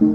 She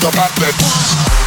gon' pop it.